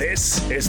This is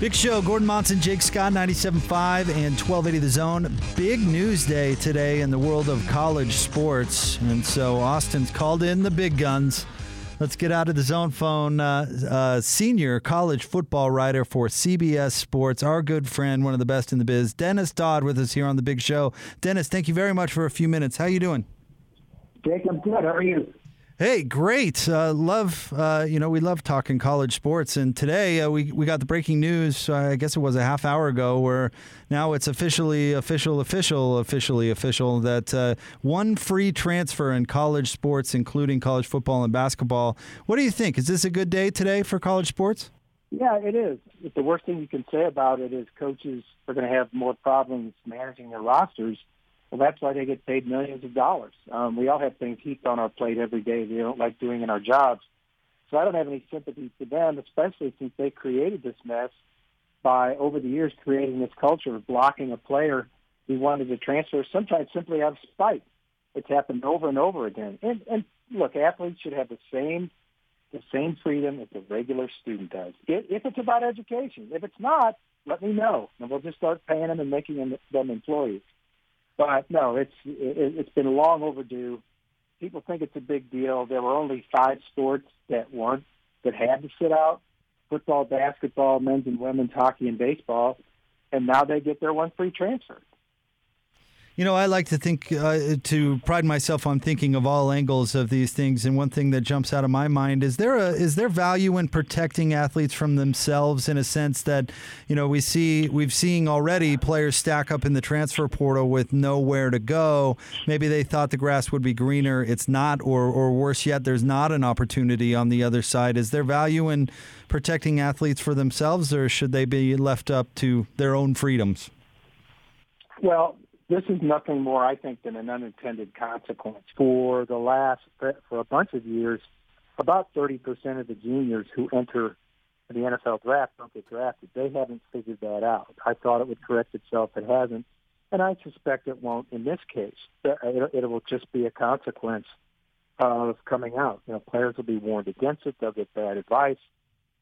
Big Show, Gordon Monson, Jake Scott, 97.5 and 1280 The Zone. Big news day today in the world of college sports. And so Austin's called in the big guns. Let's get out of the zone phone. Senior college football writer for CBS Sports, our good friend, one of the best in the biz, Dennis Dodd, with us here on The Big Show. Dennis, thank you very much for a few minutes. How you doing? Jake, I'm good. How are you? Hey, great. We love talking college sports. And today we got the breaking news, I guess it was a half hour ago, where now it's official that one free transfer in college sports, including college football and basketball. What do you think? Is this a good day today for college sports? Yeah, it is. The worst thing you can say about it is coaches are going to have more problems managing their rosters. Well, that's why they get paid millions of dollars. We all have things heaped on our plate every day we don't like doing in our jobs. So I don't have any sympathy for them, especially since they created this mess by, over the years, creating this culture of blocking a player who wanted to transfer, sometimes simply out of spite. It's happened over and over again. And look, athletes should have the same freedom as a regular student does. If it's about education. If it's not, let me know, and we'll just start paying them and making them employees. But, no, it's been long overdue. People think it's a big deal. There were only 5 sports that had to sit out: football, basketball, men's and women's hockey, and baseball. And now they get their one free transfer. You know, I like to think, to pride myself on thinking of all angles of these things. And one thing that jumps out of my mind is is there value in protecting athletes from themselves, in a sense that, you know, we've seen already players stack up in the transfer portal with nowhere to go. Maybe they thought the grass would be greener. It's not, or worse yet, there's not an opportunity on the other side. Is there value in protecting athletes for themselves, or should they be left up to their own freedoms? Well, this is nothing more, I think, than an unintended consequence. For a bunch of years, about 30% of the juniors who enter the NFL draft don't get drafted. They haven't figured that out. I thought it would correct itself. It hasn't, and I suspect it won't in this case. It will just be a consequence of coming out. You know, players will be warned against it. They'll get bad advice.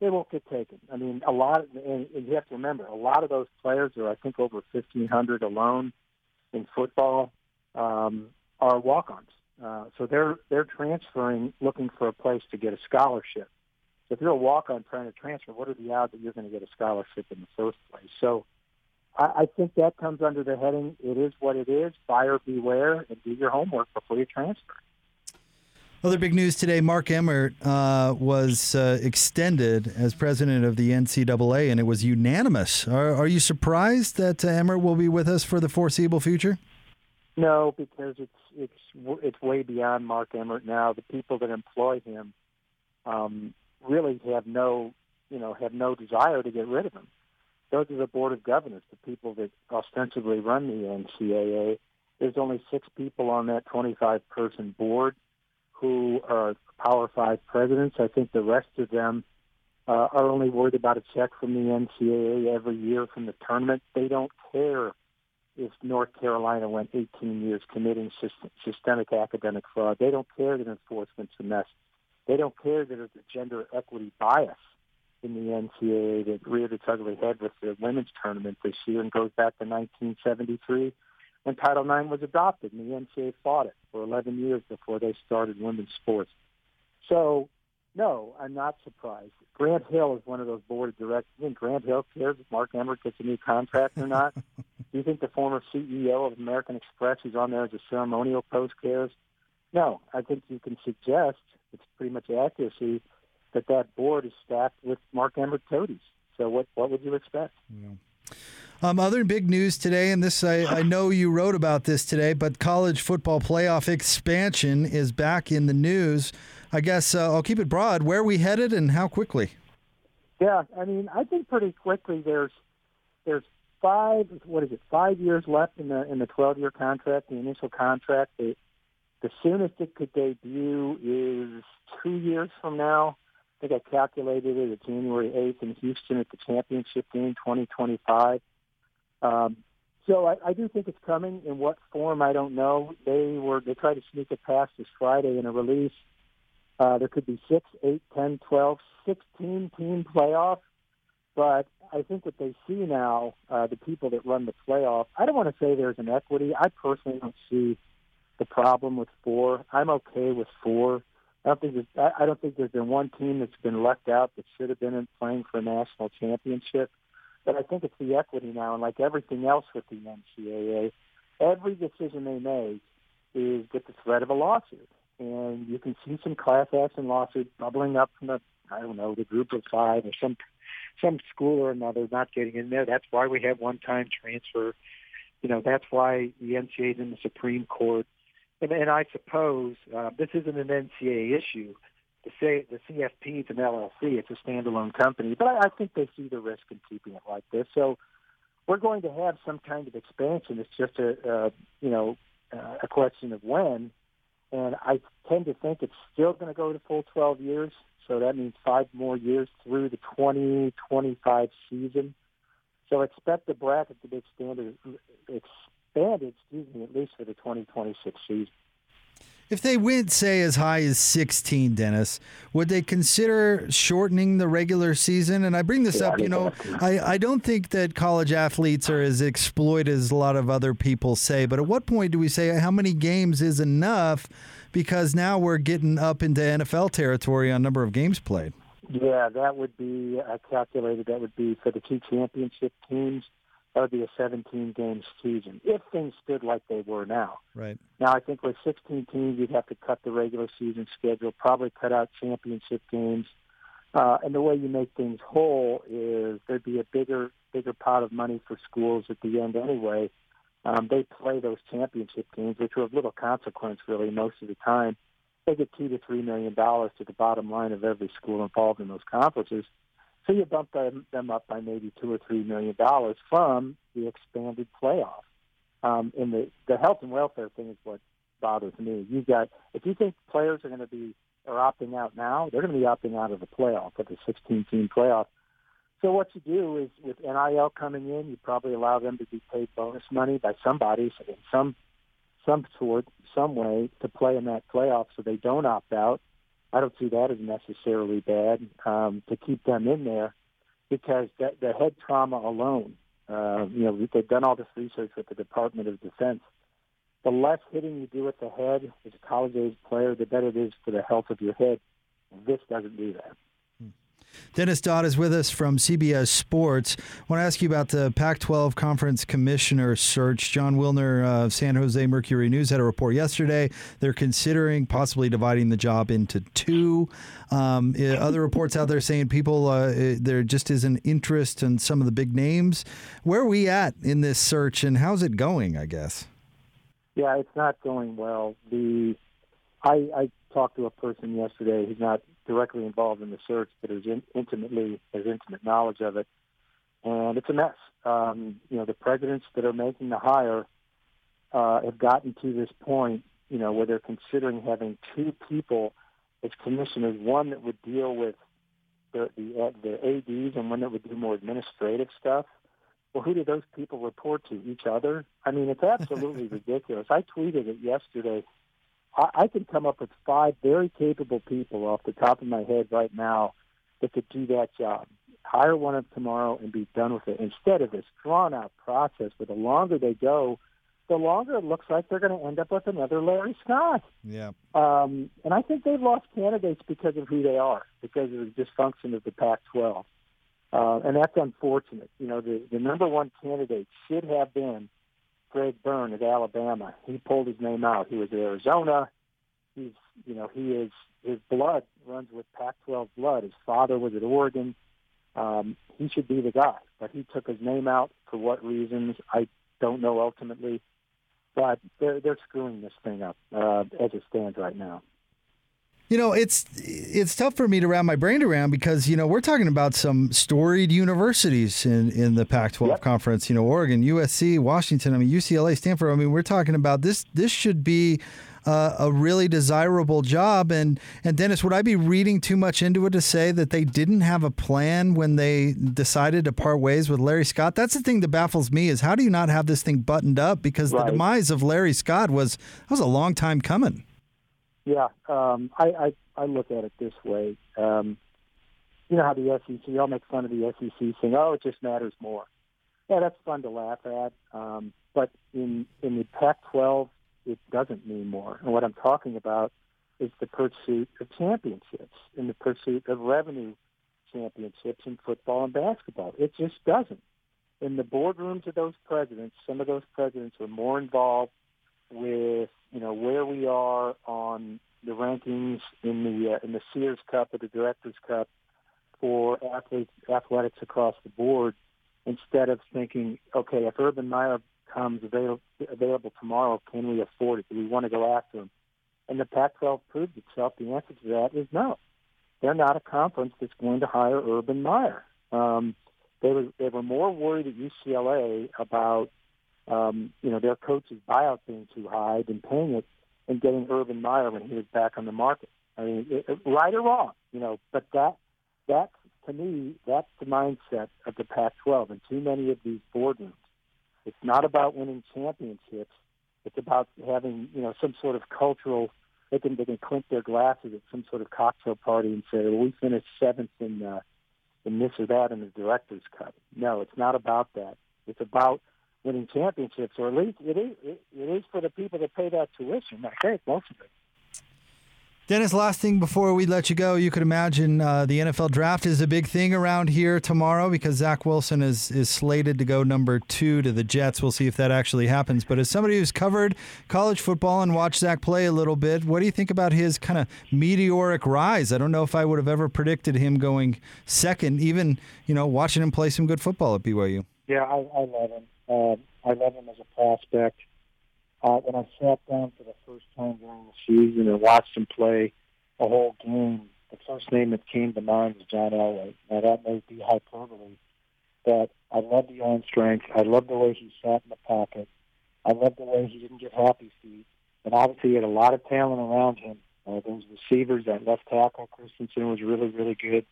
They won't get taken. I mean, and you have to remember, a lot of those players are, I think, over 1,500 alone in football, are walk-ons. So they're transferring, looking for a place to get a scholarship. So if you're a walk-on trying to transfer, what are the odds that you're going to get a scholarship in the first place? So I think that comes under the heading, it is what it is, buyer beware, and do your homework before you transfer. Other big news today, Mark Emmert was extended as president of the NCAA, and it was unanimous. Are you surprised that Emmert will be with us for the foreseeable future? No, because it's way beyond Mark Emmert now. The people that employ him really have no desire to get rid of him. Those are the board of governors, the people that ostensibly run the NCAA. There's only 6 people on that 25-person board who are Power 5 presidents. I think the rest of them are only worried about a check from the NCAA every year from the tournament. They don't care if North Carolina went 18 years committing systemic academic fraud. They don't care that enforcement's a mess. They don't care that there's a gender equity bias in the NCAA that reared its ugly head with the women's tournament this year and goes back to 1973. When Title IX was adopted, and the NCAA fought it for 11 years before they started women's sports. So, no, I'm not surprised. Grant Hill is one of those board of directors. Do you think Grant Hill cares if Mark Emmert gets a new contract or not? Do you think the former CEO of American Express, who's on there as a ceremonial post, cares? No, I think you can suggest, it's pretty much accuracy, that board is staffed with Mark Emmert toadies. So what would you expect? Yeah. Other big news today, and this I know you wrote about this today, but college football playoff expansion is back in the news. I guess I'll keep it broad. Where are we headed and how quickly? Yeah, I mean, I think pretty quickly there's five years left in the 12-year contract, the initial contract. The soonest it could debut is 2 years from now. I think I calculated it at January 8th in Houston at the championship game, 2025. So I do think it's coming. In what form, I don't know. They tried to sneak it past this Friday in a release. There could be 6, 8, 10, 12, 16-team playoff. But I think what they see now, the people that run the playoff, I don't want to say there's an equity. I personally don't see the problem with 4. I'm okay with 4. I don't think there's been one team that's been left out that should have been in playing for a national championship. But I think it's the equity now, and like everything else with the NCAA, every decision they make is with the threat of a lawsuit. And you can see some class action lawsuits bubbling up from the group of 5 or some school or another not getting in there. That's why we have one-time transfer. That's why the NCAA is in the Supreme Court. And I suppose this isn't an NCAA issue. To say the CFP is an LLC, it's a standalone company, but I think they see the risk in keeping it like this. So we're going to have some kind of expansion. It's just a question of when. And I tend to think it's still going to go to full 12 years. So that means 5 more years through the 2025 season. So expect the bracket to be expanded, at least for the 2026 season. If they went, say, as high as 16, Dennis, would they consider shortening the regular season? And I bring this up, I don't think that college athletes are as exploited as a lot of other people say. But at what point do we say how many games is enough? Because now we're getting up into NFL territory on number of games played. Yeah, that would be, I calculated, that would be for the 2 championship teams. That would be a 17-game season, if things stood like they were now. Right. Now, I think with 16 teams, you'd have to cut the regular season schedule, probably cut out championship games. And the way you make things whole is there'd be a bigger pot of money for schools at the end anyway. They play those championship games, which are of little consequence, really, most of the time. They get $2 to $3 million to the bottom line of every school involved in those conferences. So you bump them up by maybe $2 or $3 million from the expanded playoff. And the health and welfare thing is what bothers me. If you think players are going to are opting out now, they're going to be opting out of the playoff, of the 16-team playoff. So what you do is, with NIL coming in, you probably allow them to be paid bonus money by somebody in some sort, some way, to play in that playoff, so they don't opt out. I don't see that as necessarily bad to keep them in there, because the head trauma alone, they've done all this research with the Department of Defense. The less hitting you do with the head as a college-age player, the better it is for the health of your head. This doesn't do that. Dennis Dodd is with us from CBS Sports. I want to ask you about the Pac 12 Conference Commissioner search. John Wilner of San Jose Mercury News had a report yesterday. They're considering possibly dividing the job into 2. Other reports out there saying people, there just is an interest in some of the big names. Where are we at in this search, and how's it going, I guess? Yeah, it's not going well. I talked to a person yesterday who's not directly involved in the search, but has intimate knowledge of it, and it's a mess. The presidents that are making the hire have gotten to this point, where they're considering having 2 people as commissioners, one that would deal with the ADs and one that would do more administrative stuff. Well, who do those people report to? Each other? I mean, it's absolutely ridiculous. I tweeted it yesterday. I can come up with 5 very capable people off the top of my head right now that could do that job. Hire one of tomorrow and be done with it, instead of this drawn-out process where the longer they go, the longer it looks like they're going to end up with another Larry Scott. Yeah. And I think they've lost candidates because of who they are, because of the dysfunction of the Pac-12. And that's unfortunate. The number one candidate should have been Greg Byrne at Alabama. He pulled his name out. He was at Arizona. His blood runs with Pac-12 blood. His father was at Oregon. He should be the guy, but he took his name out for what reasons, I don't know ultimately. But they're screwing this thing up as it stands right now. You know, it's tough for me to wrap my brain around because, you know, we're talking about some storied universities in the Pac-12 yep. conference. You know, Oregon, USC, Washington, I mean, UCLA, Stanford. I mean, we're talking about this should be a really desirable job. And Dennis, would I be reading too much into it to say that they didn't have a plan when they decided to part ways with Larry Scott? That's the thing that baffles me is how do you not have this thing buttoned up? Because right. the demise of Larry Scott was a long time coming. Yeah, I look at it this way. You know how the SEC, I'll make fun of the SEC saying, oh, it just matters more. Yeah, that's fun to laugh at. But in the Pac-12, it doesn't mean more. And what I'm talking about is the pursuit of championships and the pursuit of revenue championships in football and basketball. It just doesn't. In the boardrooms of those presidents, some of those presidents are more involved with where we are on the rankings in the Sears Cup or the Director's Cup for athletics across the board, instead of thinking, okay, if Urban Meyer comes available tomorrow, can we afford it? Do we want to go after him? And the Pac-12 proved itself. The answer to that is no. They're not a conference that's going to hire Urban Meyer. They were more worried at UCLA about their coach's buyout being too high than paying it and getting Urban Meyer when he was back on the market. I mean, right or wrong, but that to me, that's the mindset of the Pac-12 and too many of these boardrooms. It's not about winning championships. It's about having, some sort of cultural, they can clink their glasses at some sort of cocktail party and say, well, we finished seventh in this or that in the Director's Cup. No, it's not about that. It's about winning championships, or at least it is for the people that pay that tuition. I think most of it. Dennis, last thing before we let you go, you could imagine the NFL draft is a big thing around here tomorrow because Zach Wilson is slated to go number 2 to the Jets. We'll see if that actually happens. But as somebody who's covered college football and watched Zach play a little bit, what do you think about his kind of meteoric rise? I don't know if I would have ever predicted him going second, even, watching him play some good football at BYU. Yeah, I love him. I love him as a prospect. When I sat down for the first time during the season and watched him play a whole game, the first name that came to mind was John Elway. Now, that may be hyperbole, but I love the arm strength. I love the way he sat in the pocket. I love the way he didn't get happy feet. And obviously, he had a lot of talent around him. Those receivers, that left tackle, Christensen, was really, really good.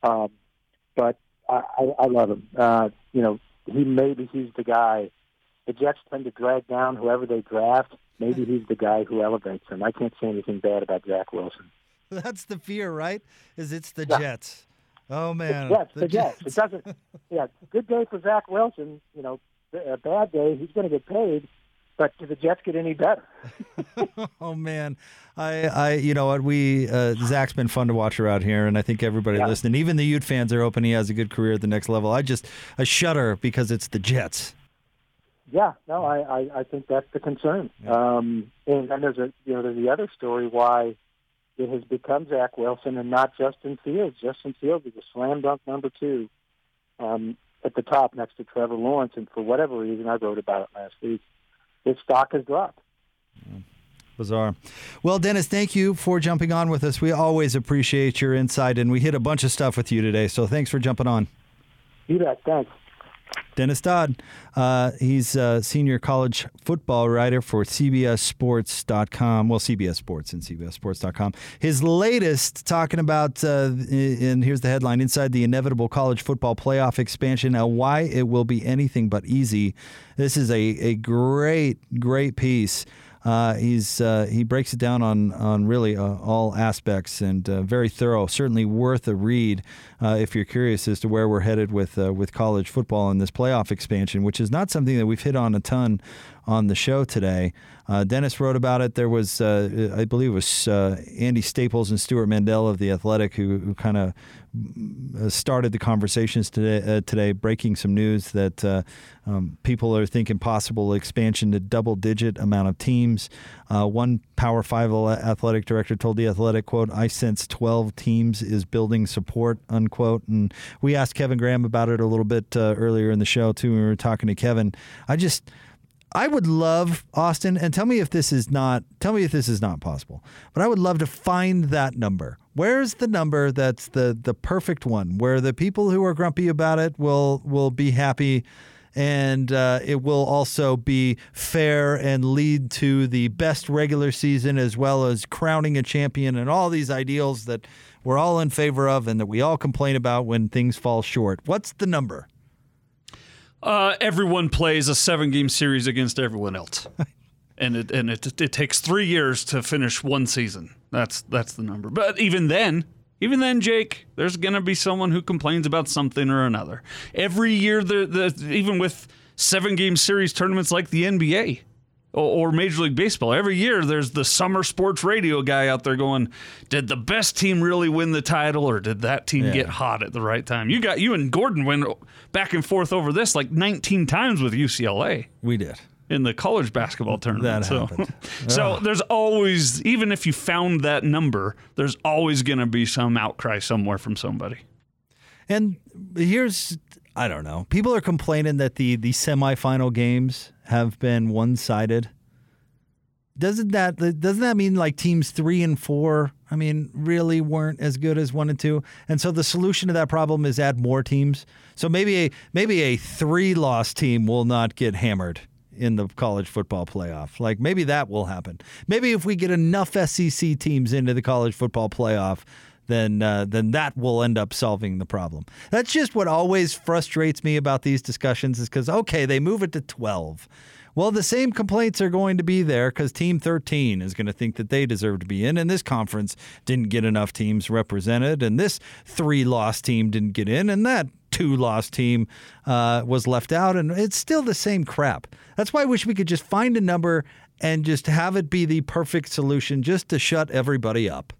But I love him. Maybe he's the guy. The Jets tend to drag down whoever they draft. Maybe he's the guy who elevates them. I can't say anything bad about Zach Wilson. That's the fear, right? Is it's the Jets. Oh, man. The Jets. It doesn't. Yeah, good day for Zach Wilson. A bad day, he's going to get paid. But do the Jets get any better? Oh, man. Zach's been fun to watch around here, and I think everybody listening, even the Ute fans are hoping he has a good career at the next level. I shudder because it's the Jets. Yeah, no, I think that's the concern. Yeah. And then there's the other story why it has become Zach Wilson and not Justin Fields. Justin Fields is a slam dunk number 2 at the top next to Trevor Lawrence, and for whatever reason, I wrote about it last week. His stock has dropped. Yeah. Bizarre. Well, Dennis, thank you for jumping on with us. We always appreciate your insight, and we hit a bunch of stuff with you today, so thanks for jumping on. You bet. Thanks. Dennis Dodd, he's a senior college football writer for CBSSports.com. Well, CBS Sports and CBSSports.com. His latest talking about, and here's the headline, Inside the Inevitable College Football Playoff Expansion, Why It Will Be Anything But Easy. This is a great, great piece. He breaks it down on really all aspects and very thorough. Certainly worth a read if you're curious as to where we're headed with college football and this playoff expansion, which is not something that we've hit on a ton on the show today. Dennis wrote about it. There was, I believe it was Andy Staples and Stuart Mandel of The Athletic who kind of started the conversations today, breaking some news that people are thinking possible expansion to double-digit amount of teams. One Power 5 athletic director told The Athletic, quote, I sense 12 teams is building support, unquote. And we asked Kevin Graham about it a little bit earlier in the show, too. We were talking to Kevin. I would love, Austin, and tell me if this is not possible, but I would love to find that number. Where's the number that's the perfect one, where the people who are grumpy about it will be happy, and it will also be fair and lead to the best regular season as well as crowning a champion and all these ideals that we're all in favor of and that we all complain about when things fall short. What's the number? Everyone plays a 7-game series against everyone else, and it takes 3 years to finish one season. That's the number. But even then, Jake, there's gonna be someone who complains about something or another every year. Even with 7-game series tournaments like the NBA or Major League Baseball, every year there's the summer sports radio guy out there going, "Did the best team really win the title, or did that team get hot at the right time?" You and Gordon went back and forth over this like 19 times with UCLA. We did. In the college basketball tournament. That happened. So there's always, even if you found that number, there's always going to be some outcry somewhere from somebody. And here's, I don't know, people are complaining that the semifinal games have been one-sided. Doesn't that mean like teams 3 and 4, I mean, really weren't as good as 1 and 2? And so the solution to that problem is add more teams. So maybe a 3-loss team will not get hammered in the college football playoff. Like maybe that will happen. Maybe if we get enough SEC teams into the college football playoff, then that will end up solving the problem. That's just what always frustrates me about these discussions, is because, okay, they move it to 12. Well, the same complaints are going to be there because Team 13 is going to think that they deserve to be in, and this conference didn't get enough teams represented, and this 3-loss team didn't get in, and that 2-loss team was left out, and it's still the same crap. That's why I wish we could just find a number and just have it be the perfect solution just to shut everybody up.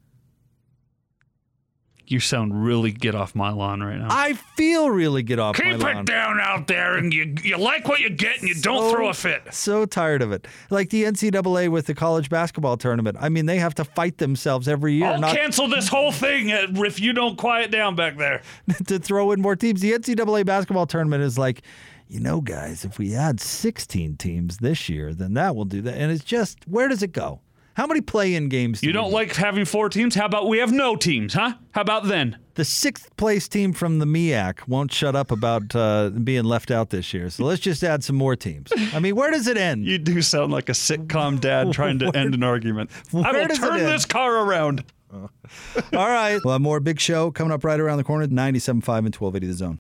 You sound really get off my lawn right now. I feel really get off my lawn. Keep it down out there, and you like what you get, and you don't throw a fit. So tired of it. Like the NCAA with the college basketball tournament. I mean, they have to fight themselves every year. I'll cancel this whole thing if you don't quiet down back there. To throw in more teams. The NCAA basketball tournament is like, you know, guys, if we add 16 teams this year, then that will do that. And it's just, where does it go? How many play-in games do you don't like having 4 teams? How about we have no teams, huh? How about then? The 6th-place team from the MIAC won't shut up about being left out this year, so let's just add some more teams. I mean, where does it end? You do sound like a sitcom dad trying to end an argument. I will turn this car around. All right. Well, more Big Show coming up right around the corner, 97.5 and 1280 The Zone.